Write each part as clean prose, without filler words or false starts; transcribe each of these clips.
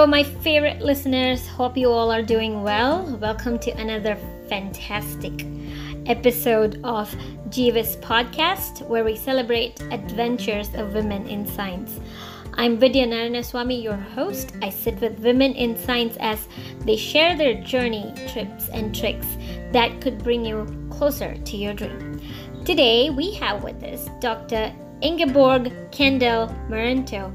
Hello, my favorite listeners. Hope you all are doing well. Welcome to another fantastic episode of Jeeves podcast, where we celebrate adventures of women in science. I'm Vidya Narayanaswamy, your host. I sit with women in science as they share their journey, trips, and tricks that could bring you closer to your dream. Today, we have with us Dr. Ingeborg Kendall Marento,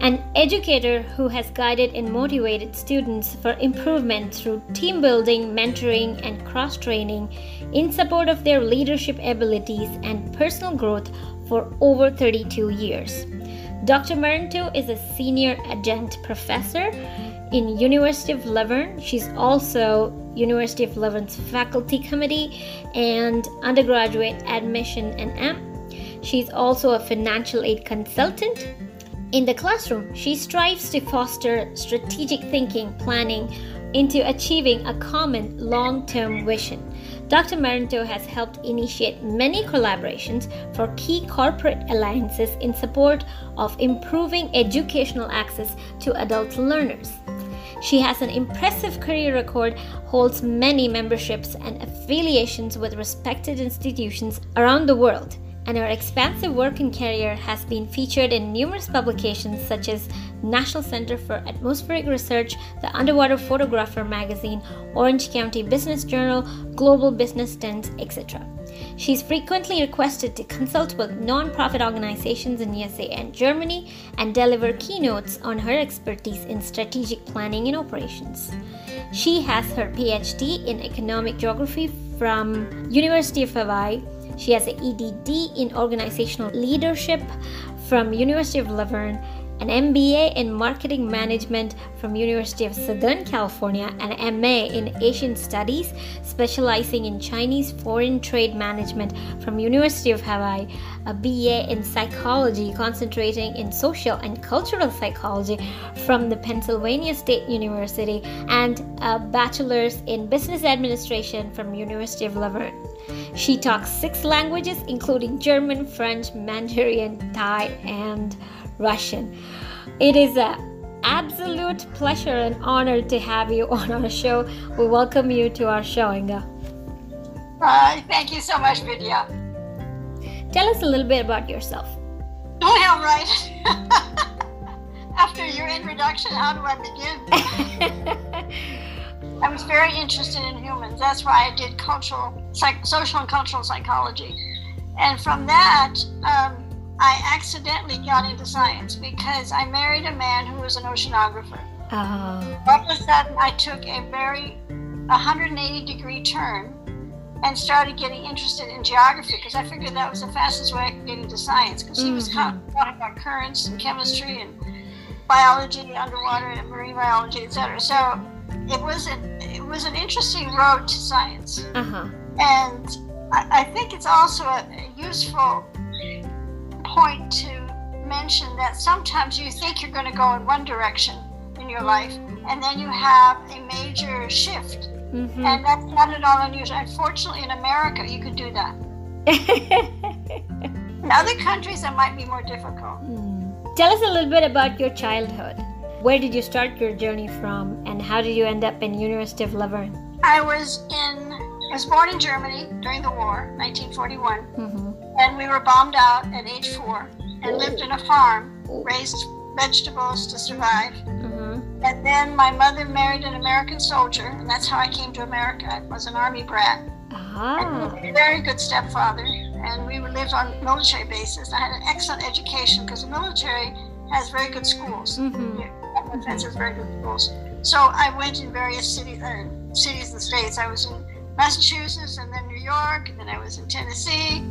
an educator who has guided and motivated students for improvement through team building, mentoring, and cross-training in support of their leadership abilities and personal growth for over 32 years. Dr. Marento is a senior adjunct professor in University of La Verne. She's also University of La Verne's faculty committee and undergraduate admission and M. She's also a financial aid consultant. In the classroom, she strives to foster strategic thinking, planning into achieving a common long-term vision. Dr. Marento has helped initiate many collaborations for key corporate alliances in support of improving educational access to adult learners. She has an impressive career record, holds many memberships and affiliations with respected institutions around the world, and her expansive work and career has been featured in numerous publications such as National Center for Atmospheric Research, the Underwater Photographer magazine, Orange County Business Journal, Global Business Trends, etc. She's frequently requested to consult with non-profit organizations in USA and Germany and deliver keynotes on her expertise in strategic planning and operations. She has her PhD in Economic Geography from University of Hawaii. She has an EdD in Organizational Leadership from University of La Verne, an MBA in Marketing Management from University of Southern California, and an MA in Asian Studies, specializing in Chinese Foreign Trade Management from University of Hawaii, a BA in Psychology, concentrating in Social and Cultural Psychology from the Pennsylvania State University, and a Bachelor's in Business Administration from University of La Verne. She talks 6 languages, including German, French, Mandarin, Thai, and Russian. It is an absolute pleasure and honor to have you on our show. We welcome you to our show, Inga. Hi, thank you so much, Vidya. Tell us a little bit about yourself. Well, right. After your introduction, how do I begin? I was very interested in humans. That's why I did social and cultural psychology. And from that, I accidentally got into science because I married a man who was an oceanographer. Oh. All of a sudden, I took a 180-degree turn and started getting interested in geography because I figured that was the fastest way I could get into science, because he was talking about currents and chemistry and biology, underwater and marine biology, etc. So it was an interesting road to science. And I think it's also a useful point to mention that sometimes you think you're going to go in one direction in your life, and then you have a major shift. And that's not at all unusual. Unfortunately, in America, you could do that. In other countries, that might be more difficult. Tell us a little bit about your childhood. Where did you start your journey from, and how did you end up in University of La Verne? I was born in Germany during the war, 1941. And we were bombed out at age 4 and lived in a farm, raised vegetables to survive. And then my mother married an American soldier, and that's how I came to America. I was an army brat. And he was a very good stepfather, and we lived on military bases. I had an excellent education because the military has very good schools. The defense has very good schools. So I went in various cities and states. I was in Massachusetts, and then New York, and then I was in Tennessee.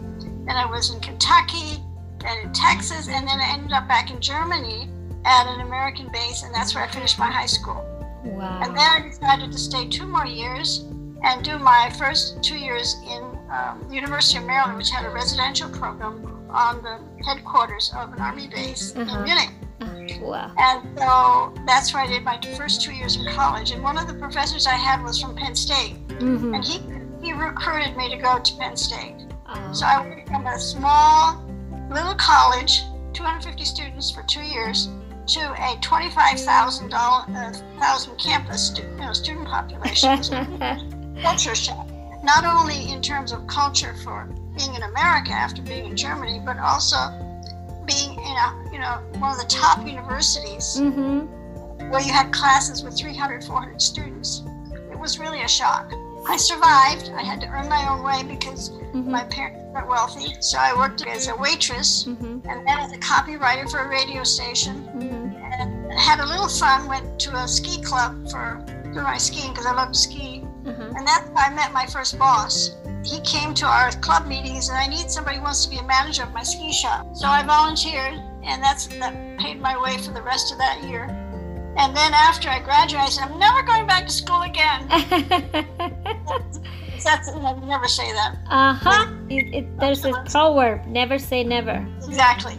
Then I was in Kentucky, then in Texas, and then I ended up back in Germany at an American base, and that's where I finished my high school. And then I decided to stay 2 more years and do my first 2 years in the University of Maryland, which had a residential program on the headquarters of an Army base in Munich. And so that's where I did my first 2 years in college. And one of the professors I had was from Penn State, and he recruited me to go to Penn State. So I went from a small little college, 250 students for 2 years, to a 25,000 campus student population. Culture shock, not only in terms of culture for being in America after being in Germany, but also being in a, one of the top universities where you had classes with 300, 400 students. It was really a shock. I survived. I had to earn my own way because my parents weren't wealthy. So I worked as a waitress and then as a copywriter for a radio station. And had a little fun, went to a ski club for my skiing because I loved to ski. And that's how I met my first boss. He came to our club meetings and I need somebody who wants to be a manager of my ski shop. So I volunteered and that paid my way for the rest of that year. And then after I graduated, I said, I'm never going back to school again. I never say that. There's a proverb, never say never. Exactly.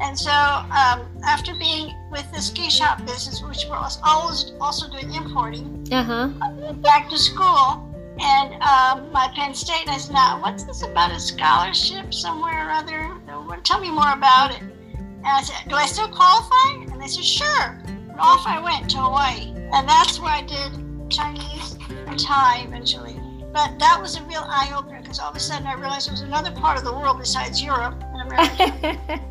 And so after being with the ski shop business, which was always also doing importing, I went back to school and my Penn State, and I said, now, what's this about a scholarship somewhere or other? Tell me more about it. And I said, do I still qualify? And they said, sure. And off I went to Hawaii. And that's where I did Chinese and Thai eventually. But that was a real eye-opener because all of a sudden I realized there was another part of the world besides Europe and America.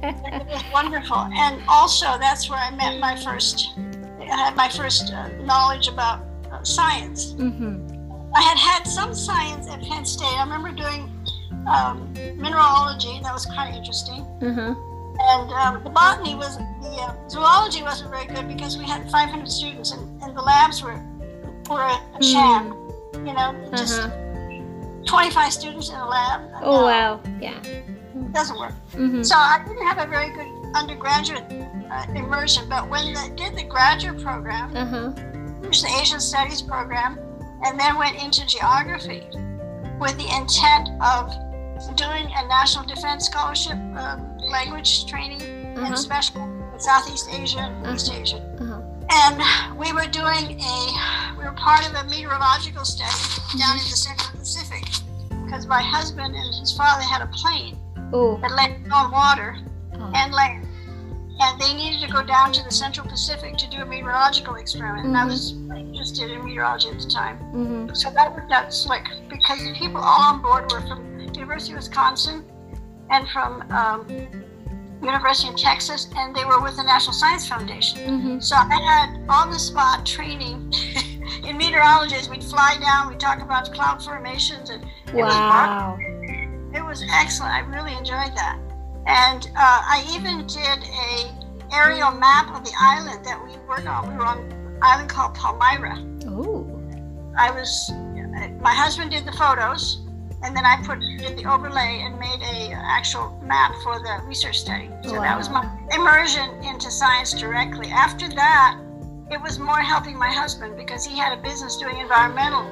It was wonderful. And also that's where I met my first, knowledge about science. I had some science at Penn State. I remember doing mineralogy. That was kind of interesting. And the botany was, zoology wasn't very good because we had 500 students and the labs were a sham. Just 25 students in a lab. It doesn't work. So I didn't have a very good undergraduate immersion, but when they did the graduate program, finished the Asian Studies program, and then went into geography with the intent of doing a National Defense Scholarship language training and special in Southeast Asia and East Asia. And we were doing we were part of a meteorological study down in the Central Pacific because my husband and his father had a plane that landed on water and land. And they needed to go down to the Central Pacific to do a meteorological experiment. And I was interested in meteorology at the time. So that worked out slick because the people all on board were from University of Wisconsin and from University of Texas, and they were with the National Science Foundation. So I had on-the-spot training in meteorology. We'd fly down, we'd talk about cloud formations, and it was excellent. I really enjoyed that. And I even did a aerial map of the island that we worked on. We were on an island called Palmyra. My husband did the photos, and then I did the overlay and made an actual map for the research study. So that was my immersion into science directly. After that, it was more helping my husband because he had a business doing environmental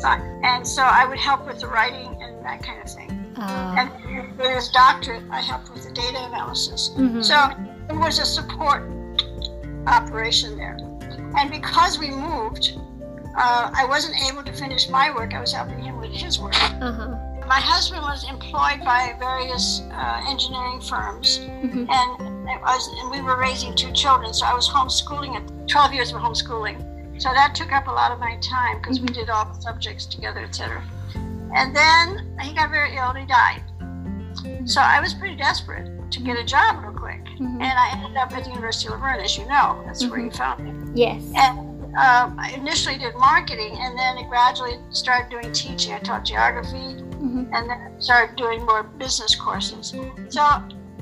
science. And so I would help with the writing and that kind of thing. And with his doctorate, I helped with the data analysis. So it was a support operation there. And because we moved, I wasn't able to finish my work. I was helping him with his work. My husband was employed by various engineering firms, and we were raising two children, so I was homeschooling. 12 years of homeschooling. So that took up a lot of my time because we did all the subjects together, etc. And then he got very ill and he died. So I was pretty desperate to get a job real quick. And I ended up at the University of La Verne, as you know. That's where you found me. And I initially did marketing, and then I gradually started doing teaching. I taught geography, and then started doing more business courses. So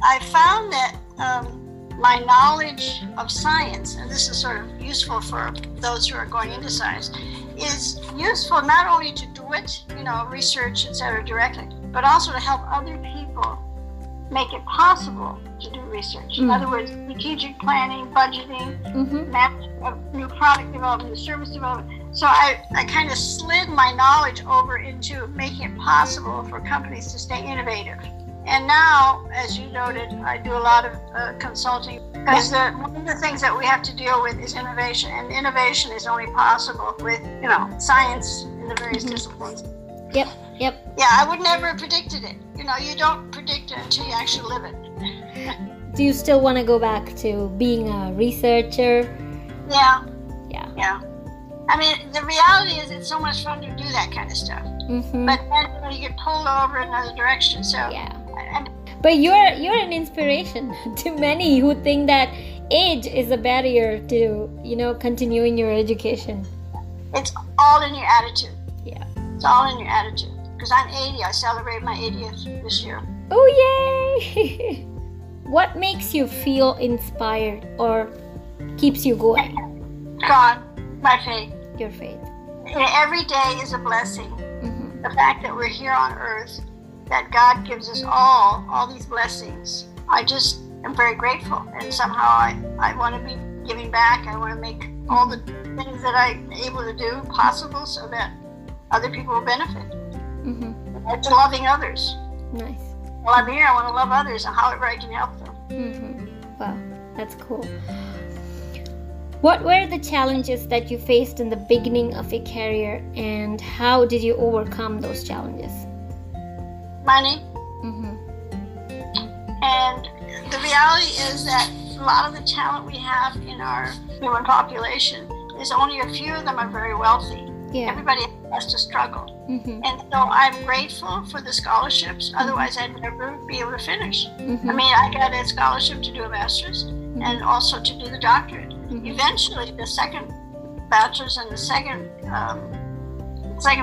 I found that my knowledge of science, and this is sort of useful for those who are going into science, is useful not only to do it, research, etc., directly, but also to help other people make it possible to do research. In other words, strategic planning, budgeting, management of new product development, new service development. So I kind of slid my knowledge over into making it possible for companies to stay innovative. And now, as you noted, I do a lot of consulting because one of the things that we have to deal with is innovation, and innovation is only possible with, science in the various disciplines. Yeah, I would never have predicted it. You don't predict it until you actually live it. Do you still want to go back to being a researcher? Yeah. I mean, the reality is it's so much fun to do that kind of stuff. Mm-hmm. But then you get pulled over in another direction. So yeah. But you're an inspiration to many who think that age is a barrier to, you know, continuing your education. It's all in your attitude. Yeah. It's all in your attitude. Because I'm 80. I celebrate my 80th this year. Oh, yay! What makes you feel inspired or keeps you going? God, my faith. Your faith. And every day is a blessing. Mm-hmm. The fact that we're here on earth, that God gives us all these blessings. I just am very grateful. And somehow I want to be giving back. I want to make all the things that I'm able to do possible so that other people will benefit. Mm-hmm. It's loving others. Nice. Well, I'm here. I want to love others and however I can help them. Mm-hmm. Wow, that's cool. What were the challenges that you faced in the beginning of your career, and how did you overcome those challenges? Money. Mm-hmm. And the reality is that a lot of the talent we have in our human population is only a few of them are very wealthy. Yeah. Everybody has to struggle. Mm-hmm. And so I'm grateful for the scholarships. Otherwise, I'd never be able to finish. Mm-hmm. I mean, I got a scholarship to do a master's mm-hmm. and also to do the doctorate. Mm-hmm. Eventually, the second bachelor's and the second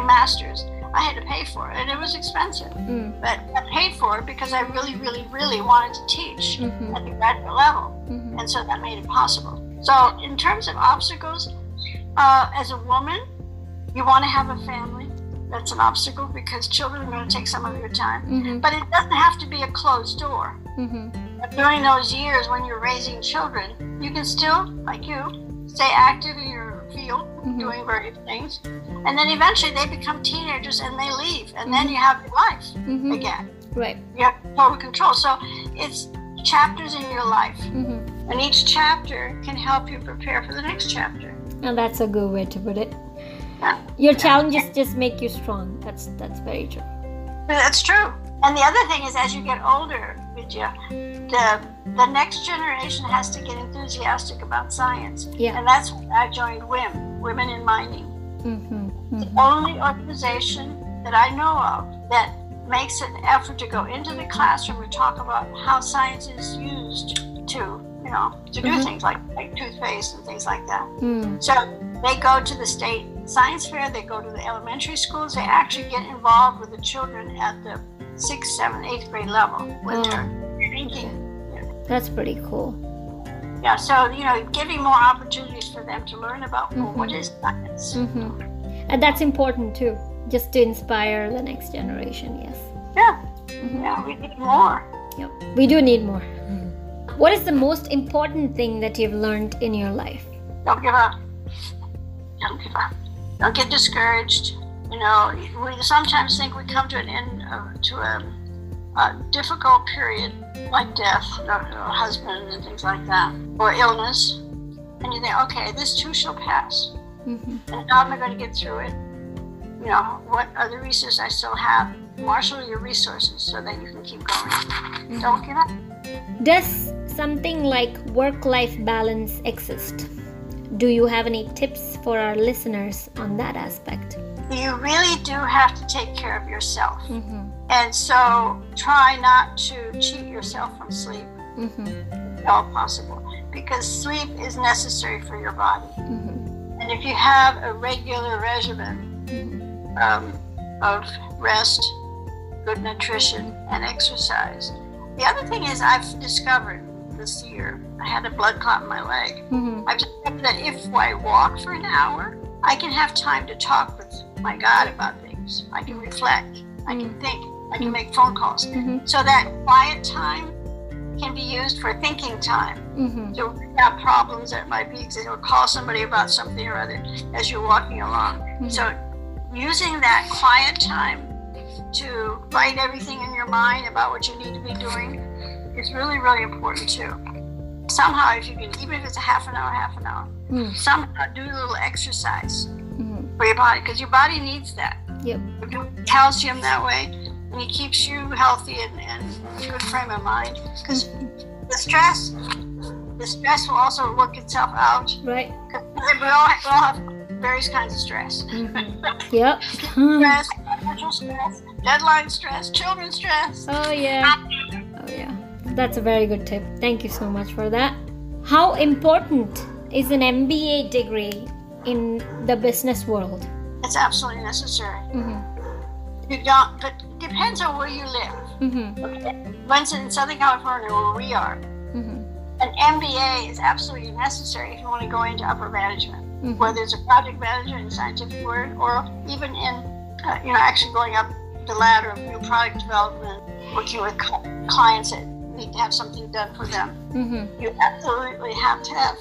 master's, I had to pay for it, and it was expensive. Mm. But I paid for it because I really, really, really wanted to teach mm-hmm. at the graduate level, mm-hmm. and so that made it possible. So in terms of obstacles, as a woman, you want to have a family. That's an obstacle because children are going to take some of your time. Mm-hmm. But it doesn't have to be a closed door. Mm-hmm. During those years when you're raising children, you can still, like you, stay active in your field, mm-hmm. doing various things. And then eventually they become teenagers and they leave. And then you have your life mm-hmm. again. Right. You have total control. So it's chapters in your life. Mm-hmm. And each chapter can help you prepare for the next chapter. Now that's a good way to put it. Your challenges just make you strong. That's very true. That's true. And the other thing is, as you get older, Vidya, the next generation has to get enthusiastic about science. Yeah. And that's when I joined WIM, Women in Mining. Mm-hmm. Mm-hmm. The only organization that I know of that makes an effort to go into the classroom and talk about how science is used to, you know, to do mm-hmm. things like toothpaste and things like that. Mm. So they go to the state science fair, they go to the elementary schools, they actually get involved with the children at the 6th, 7th, 8th grade level when they're thinking. Yeah. That's pretty cool. Yeah, so, you know, giving more opportunities for them to learn about mm-hmm. What is science. Mm-hmm. And that's important too, just to inspire the next generation, yes. Yeah, mm-hmm. Yeah, we need more. Yep, we do need more. Mm-hmm. What is the most important thing that you've learned in your life? Don't give up. Don't give up. Don't get discouraged. You know, we sometimes think we come to an end to a difficult period, like death, or husband, and things like that, or illness, and you think, okay, this too shall pass, mm-hmm. and how am I going to get through it? You know, what other resources I still have? Marshal your resources so that you can keep going. Mm-hmm. Don't give up. Does something like work-life balance exist? Do you have any tips for our listeners on that aspect? You really do have to take care of yourself. Mm-hmm. And so try not to cheat yourself from sleep mm-hmm. if at all possible, because sleep is necessary for your body. Mm-hmm. And if you have a regular regimen mm-hmm. Of rest, good nutrition, and exercise. The other thing is I've discovered this year, I had a blood clot in my leg. Mm-hmm. I've discovered that if I walk for an hour, I can have time to talk with my God about things. I can reflect, I can think, I can make phone calls. Mm-hmm. So that quiet time can be used for thinking time, mm-hmm. to work out problems that might be existing, or call somebody about something or other as you're walking along. Mm-hmm. So using that quiet time to write everything in your mind about what you need to be doing, it's really, really important too. Somehow, if you can, even if it's a half an hour, somehow do a little exercise for your body, because your body needs that. Yep. Calcium that way, and it keeps you healthy and in a good frame of mind. Because The stress will also work itself out. Right. We all have various kinds of stress. Mm-hmm. Yep. Stress, financial stress, deadline stress, children stress. Oh yeah. That's a very good tip. Thank you so much for that. How important is an MBA degree in the business world? It's absolutely necessary. Mm-hmm. But it depends on where you live. Mm-hmm. For instance, in Southern California, where we are, mm-hmm. an MBA is absolutely necessary if you want to go into upper management, mm-hmm. whether it's a project manager in scientific work, or even in actually going up the ladder of new product development, working with clients that need to have something done for them. Mm-hmm. You absolutely have to have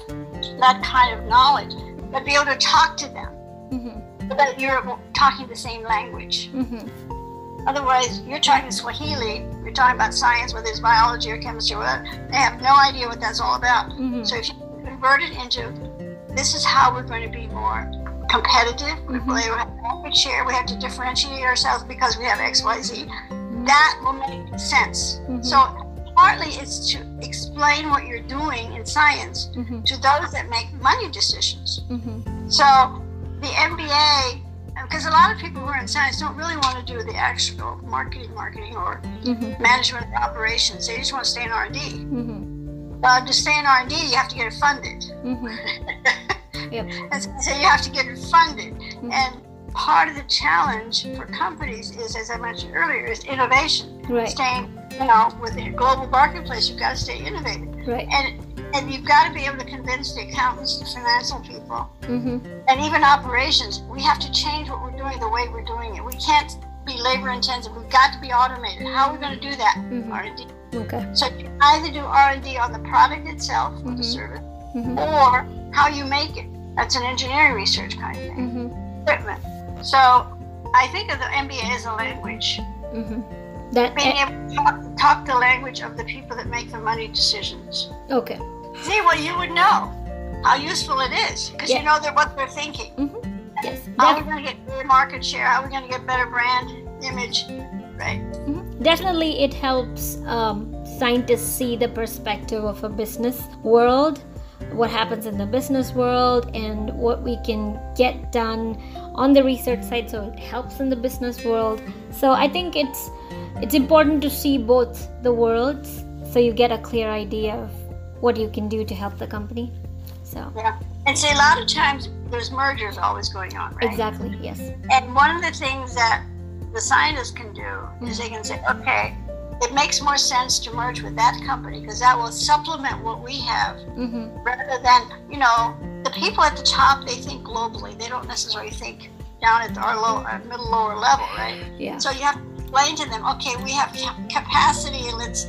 that kind of knowledge, but be able to talk to them. Mm-hmm. So that you're talking the same language. Mm-hmm. Otherwise, you're talking Swahili, you're talking about science, whether it's biology or chemistry, whatever. They have no idea what that's all about. Mm-hmm. So if you convert it into, this is how we're going to be more competitive, mm-hmm. we have market share, we have to differentiate ourselves because we have X, Y, Z, that will make sense. Mm-hmm. So partly it's to explain what you're doing in science mm-hmm. to those that make money decisions. Mm-hmm. So the MBA, because a lot of people who are in science don't really want to do the actual marketing or mm-hmm. management of operations. They just want to stay in R&D. Mm-hmm. To stay in R&D, you have to get it funded. Mm-hmm. Yep. And so you have to get it funded. Mm-hmm. And part of the challenge for companies is, as I mentioned earlier, is innovation. Right. Staying with the global marketplace, you've got to stay innovative. Right. And you've got to be able to convince the accountants, the financial people, mm-hmm. and even operations, we have to change what we're doing, the way we're doing it. We can't be labor intensive. We've got to be automated. How are we going to do that? Mm-hmm. R&D. Okay. So you either do R&D on the product itself, mm-hmm. or the service, mm-hmm. or how you make it. That's an engineering research kind of thing. Mm-hmm. Equipment. So I think of the MBA as a language. Mm-hmm. That being able to talk the language of the people that make the money decisions. Okay. See, well, you would know how useful it is, because you know what they're thinking. Mm-hmm. Yes. How are we going to get better market share? How are we going to get better brand image? Right. Mm-hmm. Definitely, it helps scientists see the perspective of a business world, what happens in the business world, and what we can get done on the research side, so it helps in the business world. So I think it's important to see both the worlds, so you get a clear idea of what you can do to help the company. So yeah, and see, a lot of times there's mergers always going on, right? Exactly, yes. And one of the things that the scientists can do mm-hmm. is they can say, okay, it makes more sense to merge with that company because that will supplement what we have, mm-hmm. rather than, the people at the top, they think globally. They don't necessarily think down at our middle lower level, right? Yeah. So you have to explain to them, okay, we have capacity, let's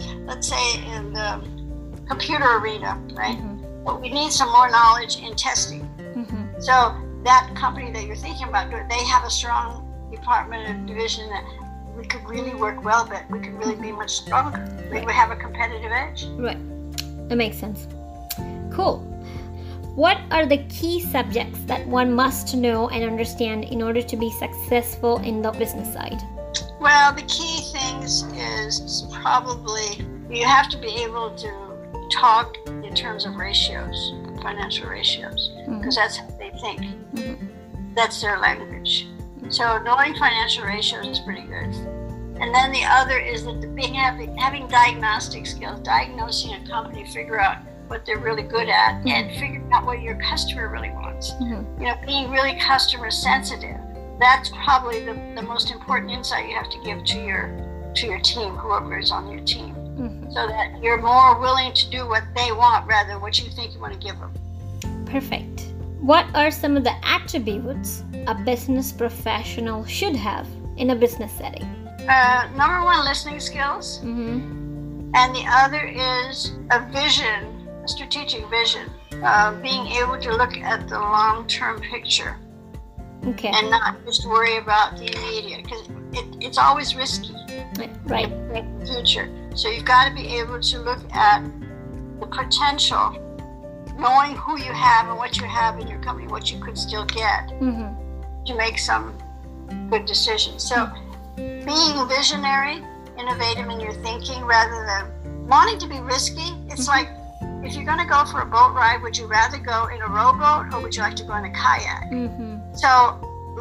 say in the computer arena, right? Mm-hmm. But we need some more knowledge in testing. Mm-hmm. So that company that you're thinking about, they have a strong department or division that we could really work well, but we could really be much stronger. Right. We would have a competitive edge. Right. That makes sense. Cool. What are the key subjects that one must know and understand in order to be successful in the business side? Well, the key things is probably you have to be able to talk in terms of ratios, financial ratios, because mm-hmm. that's how they think. Mm-hmm. That's their language. So knowing financial ratios is pretty good. And then the other is that having diagnostic skills, diagnosing a company, figure out what they're really good at, mm-hmm. and figuring out what your customer really wants. Mm-hmm. Being really customer sensitive. That's probably the most important insight you have to give to your team, whoever is on your team, mm-hmm. so that you're more willing to do what they want rather than what you think you want to give them. Perfect. What are some of the attributes a business professional should have in a business setting? Number one, listening skills. Mm-hmm. And the other is a vision, a strategic vision, being able to look at the long-term picture. Okay. And not just worry about the immediate, because it's always risky. Right. In the future. So you've got to be able to look at the potential, knowing who you have and what you have in your company, what you could still get, mm-hmm. to make some good decisions. So being visionary, innovative in your thinking rather than wanting to be risky, it's like, if you're going to go for a boat ride, would you rather go in a rowboat or would you like to go in a kayak? Mm-hmm. So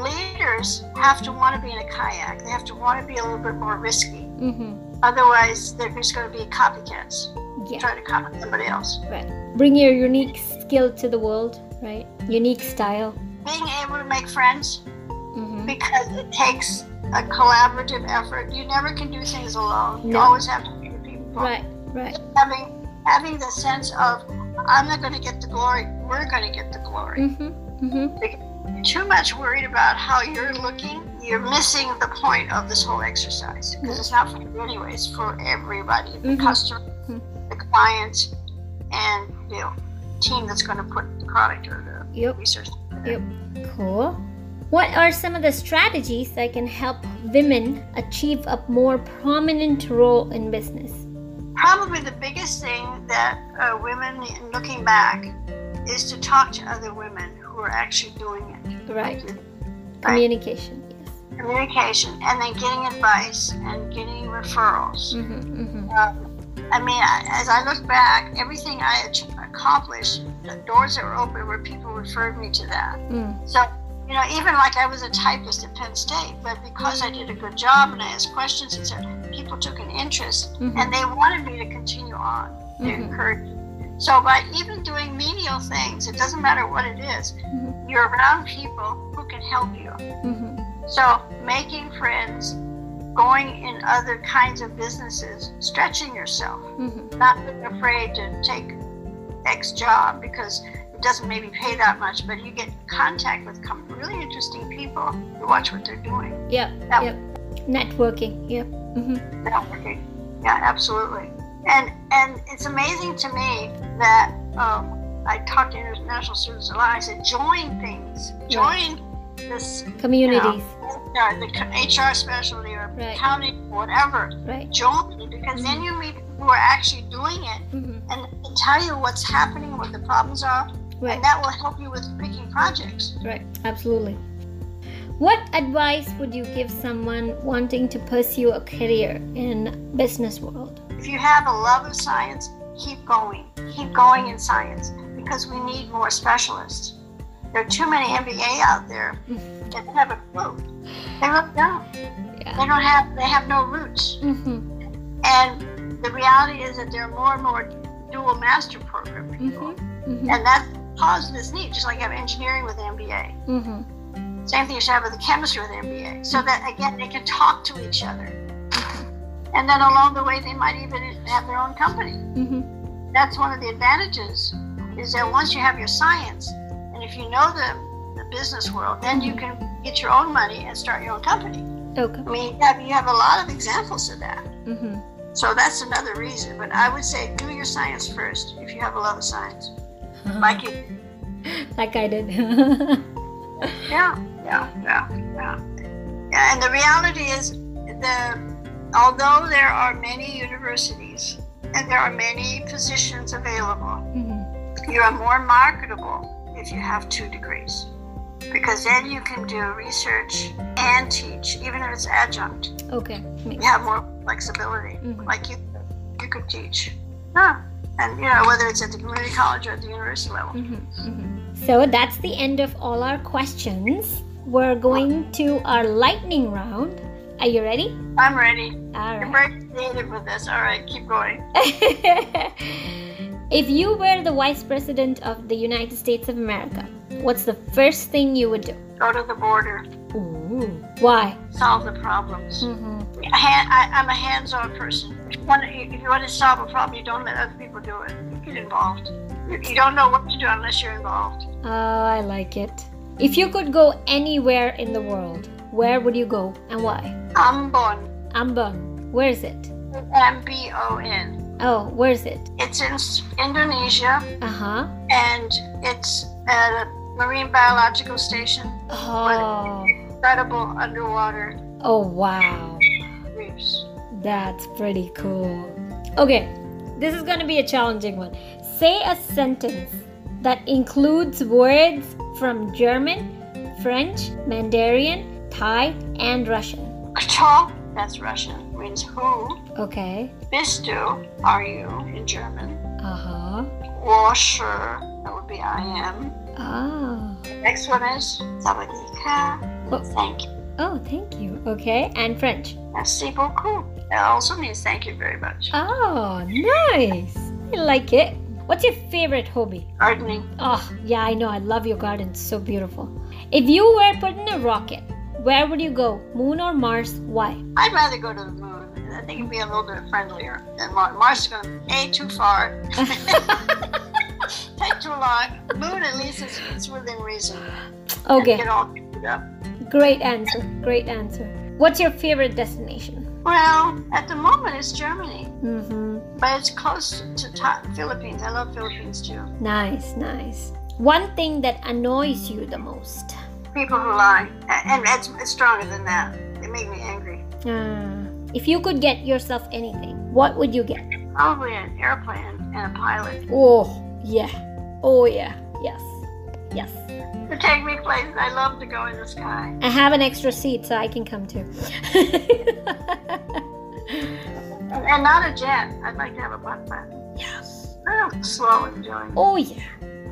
leaders have to want to be in a kayak. They have to want to be a little bit more risky. Mm-hmm. Otherwise, they're just going to be copycats. Yeah. Trying to copy somebody else. Right. Bring your unique skill to the world, right? Unique style. Being able to make friends, mm-hmm. because it takes a collaborative effort. You never can do things alone. No. You always have to be with people. Right, right. Having the sense of, I'm not going to get the glory, we're going to get the glory. Mm-hmm. Mm-hmm. Too much worried about how you're looking, you're missing the point of this whole exercise. Because mm-hmm. it's not for you anyway, it's for everybody. The mm-hmm. customer, mm-hmm. the clients, and team that's going to put the product or the yep. research together. Yep. Cool. What are some of the strategies that can help women achieve a more prominent role in business? Probably the biggest thing that women, looking back, is to talk to other women who are actually doing it. Right. Communication. Right? Yes. Communication, and then getting advice and getting referrals. Mm-hmm, mm-hmm. As I look back, everything I accomplished, the doors that were open where people referred me to that. Mm. So, even like I was a typist at Penn State, but because I did a good job and I asked questions, and people took an interest, mm-hmm. and they wanted me to continue on. They mm-hmm. encouraged me. So by even doing menial things, it doesn't matter what it is, mm-hmm. you're around people who can help you. Mm-hmm. So making friends, going in other kinds of businesses, stretching yourself, mm-hmm. not being afraid to take X job because it doesn't maybe pay that much, but you get contact with really interesting people who watch what they're doing. Yep, yep. Networking, yep. Mm-hmm. Networking, yeah, absolutely. And it's amazing to me that I talked to international students a lot. I said, join things, join this communities, the HR specialty or accounting, whatever. Right. Join it, because mm-hmm. then you meet people who are actually doing it, mm-hmm. and tell you what's happening, what the problems are, and that will help you with picking projects. Right, absolutely. What advice would you give someone wanting to pursue a career in business world? If you have a love of science, keep going in science, because we need more specialists. There are too many MBA out there that don't have a clue. They don't know. Yeah. They have no roots. Mm-hmm. And the reality is that there are more and more dual master program people, mm-hmm. Mm-hmm. and that caused this need. Just like you have engineering with MBA. Mm-hmm. Same thing you should have with the chemistry with the MBA. So that, again, they can talk to each other. Mm-hmm. And then along the way, they might even have their own company. Mm-hmm. That's one of the advantages, is that once you have your science, and if you know the business world, then you can get your own money and start your own company. Okay. I mean, you have a lot of examples of that. Mm-hmm. So that's another reason. But I would say do your science first, if you have a love of science. Uh-huh. Like you. Like I did. Yeah. And the reality is, although there are many universities and there are many positions available, mm-hmm. you are more marketable if you have 2 degrees, because then you can do research and teach, even if it's adjunct. Okay. You have more flexibility. Mm-hmm. Like you could teach. Yeah. And whether it's at the community college or at the university level. Mm-hmm. Mm-hmm. So that's the end of all our questions. We're going to our lightning round. Are you ready? I'm ready. All right. You're very creative with this. All right, keep going. If you were the Vice President of the United States of America, what's the first thing you would do? Go to the border. Ooh. Why? Solve the problems. Mm-hmm. I'm a hands-on person. If you want to solve a problem, you don't let other people do it. You get involved. You don't know what to do unless you're involved. Oh, I like it. If you could go anywhere in the world, where would you go and why? Ambon. Ambon. Where is it? Ambon. Oh, where is it? It's in Indonesia. Uh-huh. And it's at a marine biological station. Oh. With incredible underwater. Oh, wow. Reefs. That's pretty cool. Okay, this is going to be a challenging one. Say a sentence that includes words from German, French, Mandarin, Thai, and Russian. Kto? That's Russian. Means who. Okay. Bist du, are you, in German. Uh-huh. Wo shi, that would be I am. Ah. The next one is Sawadika. Oh. Thank you. Oh, thank you. Okay. And French. Merci beaucoup. It also means thank you very much. Oh, nice. I like it. What's your favorite hobby? Gardening. Oh, yeah, I know. I love your garden. It's so beautiful. If you were put in a rocket, where would you go? Moon or Mars? Why? I'd rather go to the moon. I think it'd be a little bit friendlier than Mars. Mars is going to be too far. Take too long. Moon, at least, it's within reason. Okay. Get all screwed up. Great answer. Great answer. What's your favorite destination? Well, at the moment, it's Germany. Mm-hmm. But it's close to Philippines. I love Philippines, too. Nice, nice. One thing that annoys you the most? People who lie. And it's stronger than that. They make me angry. If you could get yourself anything, what would you get? Probably an airplane and a pilot. Oh, yeah. Oh, yeah. Yes. Yes. To take me places. I love to go in the sky. I have an extra seat, so I can come too. and not a jet. I'd like to have a butt plane. Yes. Slow and joyful. Oh, yeah.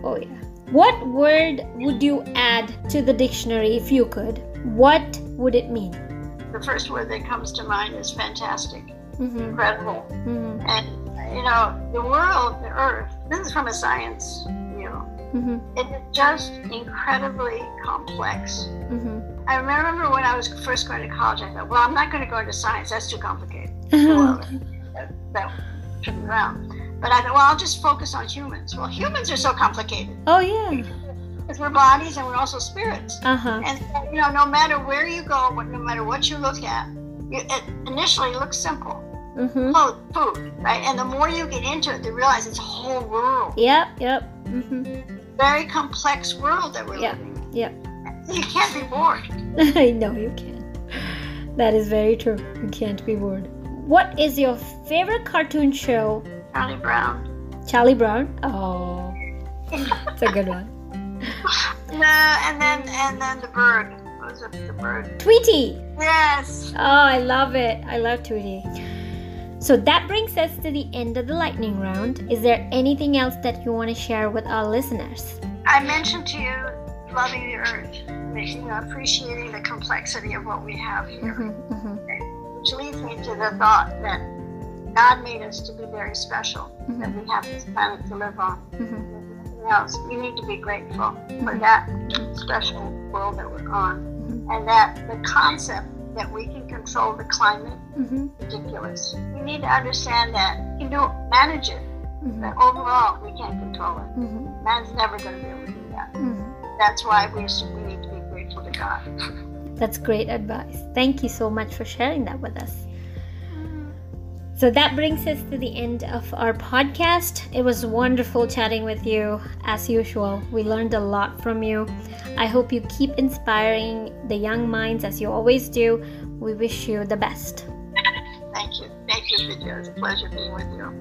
Oh, yeah. What word would you add to the dictionary if you could? What would it mean? The first word that comes to mind is fantastic, mm-hmm. incredible. Mm-hmm. And, you know, the world, the earth, this is from a science view. Mm-hmm. It's just incredibly complex. Mm-hmm. I remember when I was first going to college, I thought, well, I'm not going to go into science. That's too complicated. Well, that turned around. But I thought, well, I'll just focus on humans. Well, humans are so complicated. Oh, yeah. Because we're bodies and we're also spirits. Uh-huh. And, you know, no matter where you go, no matter what you look at, it initially looks simple. Mm-hmm. Oh, food, right? And the more you get into it, you realize it's a whole world. Yep, yep. Mm-hmm. Very complex world that we're living in. Yep, yep. You can't be bored. I know you can't. That is very true. You can't be bored. What is your favorite cartoon show? Charlie Brown. Charlie Brown? Oh, that's a good one. And then the bird. What was it, the bird? Tweety. Yes. Oh, I love it. I love Tweety. So that brings us to the end of the lightning round. Is there anything else that you want to share with our listeners? I mentioned to you loving the earth, appreciating the complexity of what we have here, mm-hmm, mm-hmm. which leads me to the thought that God made us to be very special, mm-hmm. that we have this planet to live on. Mm-hmm. Else, we need to be grateful mm-hmm. for that special world that we're on. Mm-hmm. And that the concept that we can control the climate mm-hmm. is ridiculous. We need to understand that you can manage it, mm-hmm. but overall we can't control it. Mm-hmm. Man's never going to be able to do that. Mm-hmm. That's why we need to be grateful to God. That's great advice. Thank you so much for sharing that with us. So that brings us to the end of our podcast. It was wonderful chatting with you, as usual. We learned a lot from you. I hope you keep inspiring the young minds as you always do. We wish you the best. Thank you. Thank you, Vidya. It's a pleasure being with you.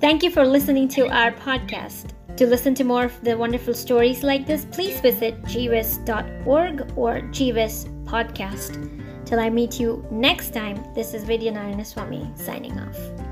Thank you for listening to our podcast. To listen to more of the wonderful stories like this, please visit jeeves.org or Jeeves Podcast. Till I meet you next time, this is Vidya Narayanaswamy signing off.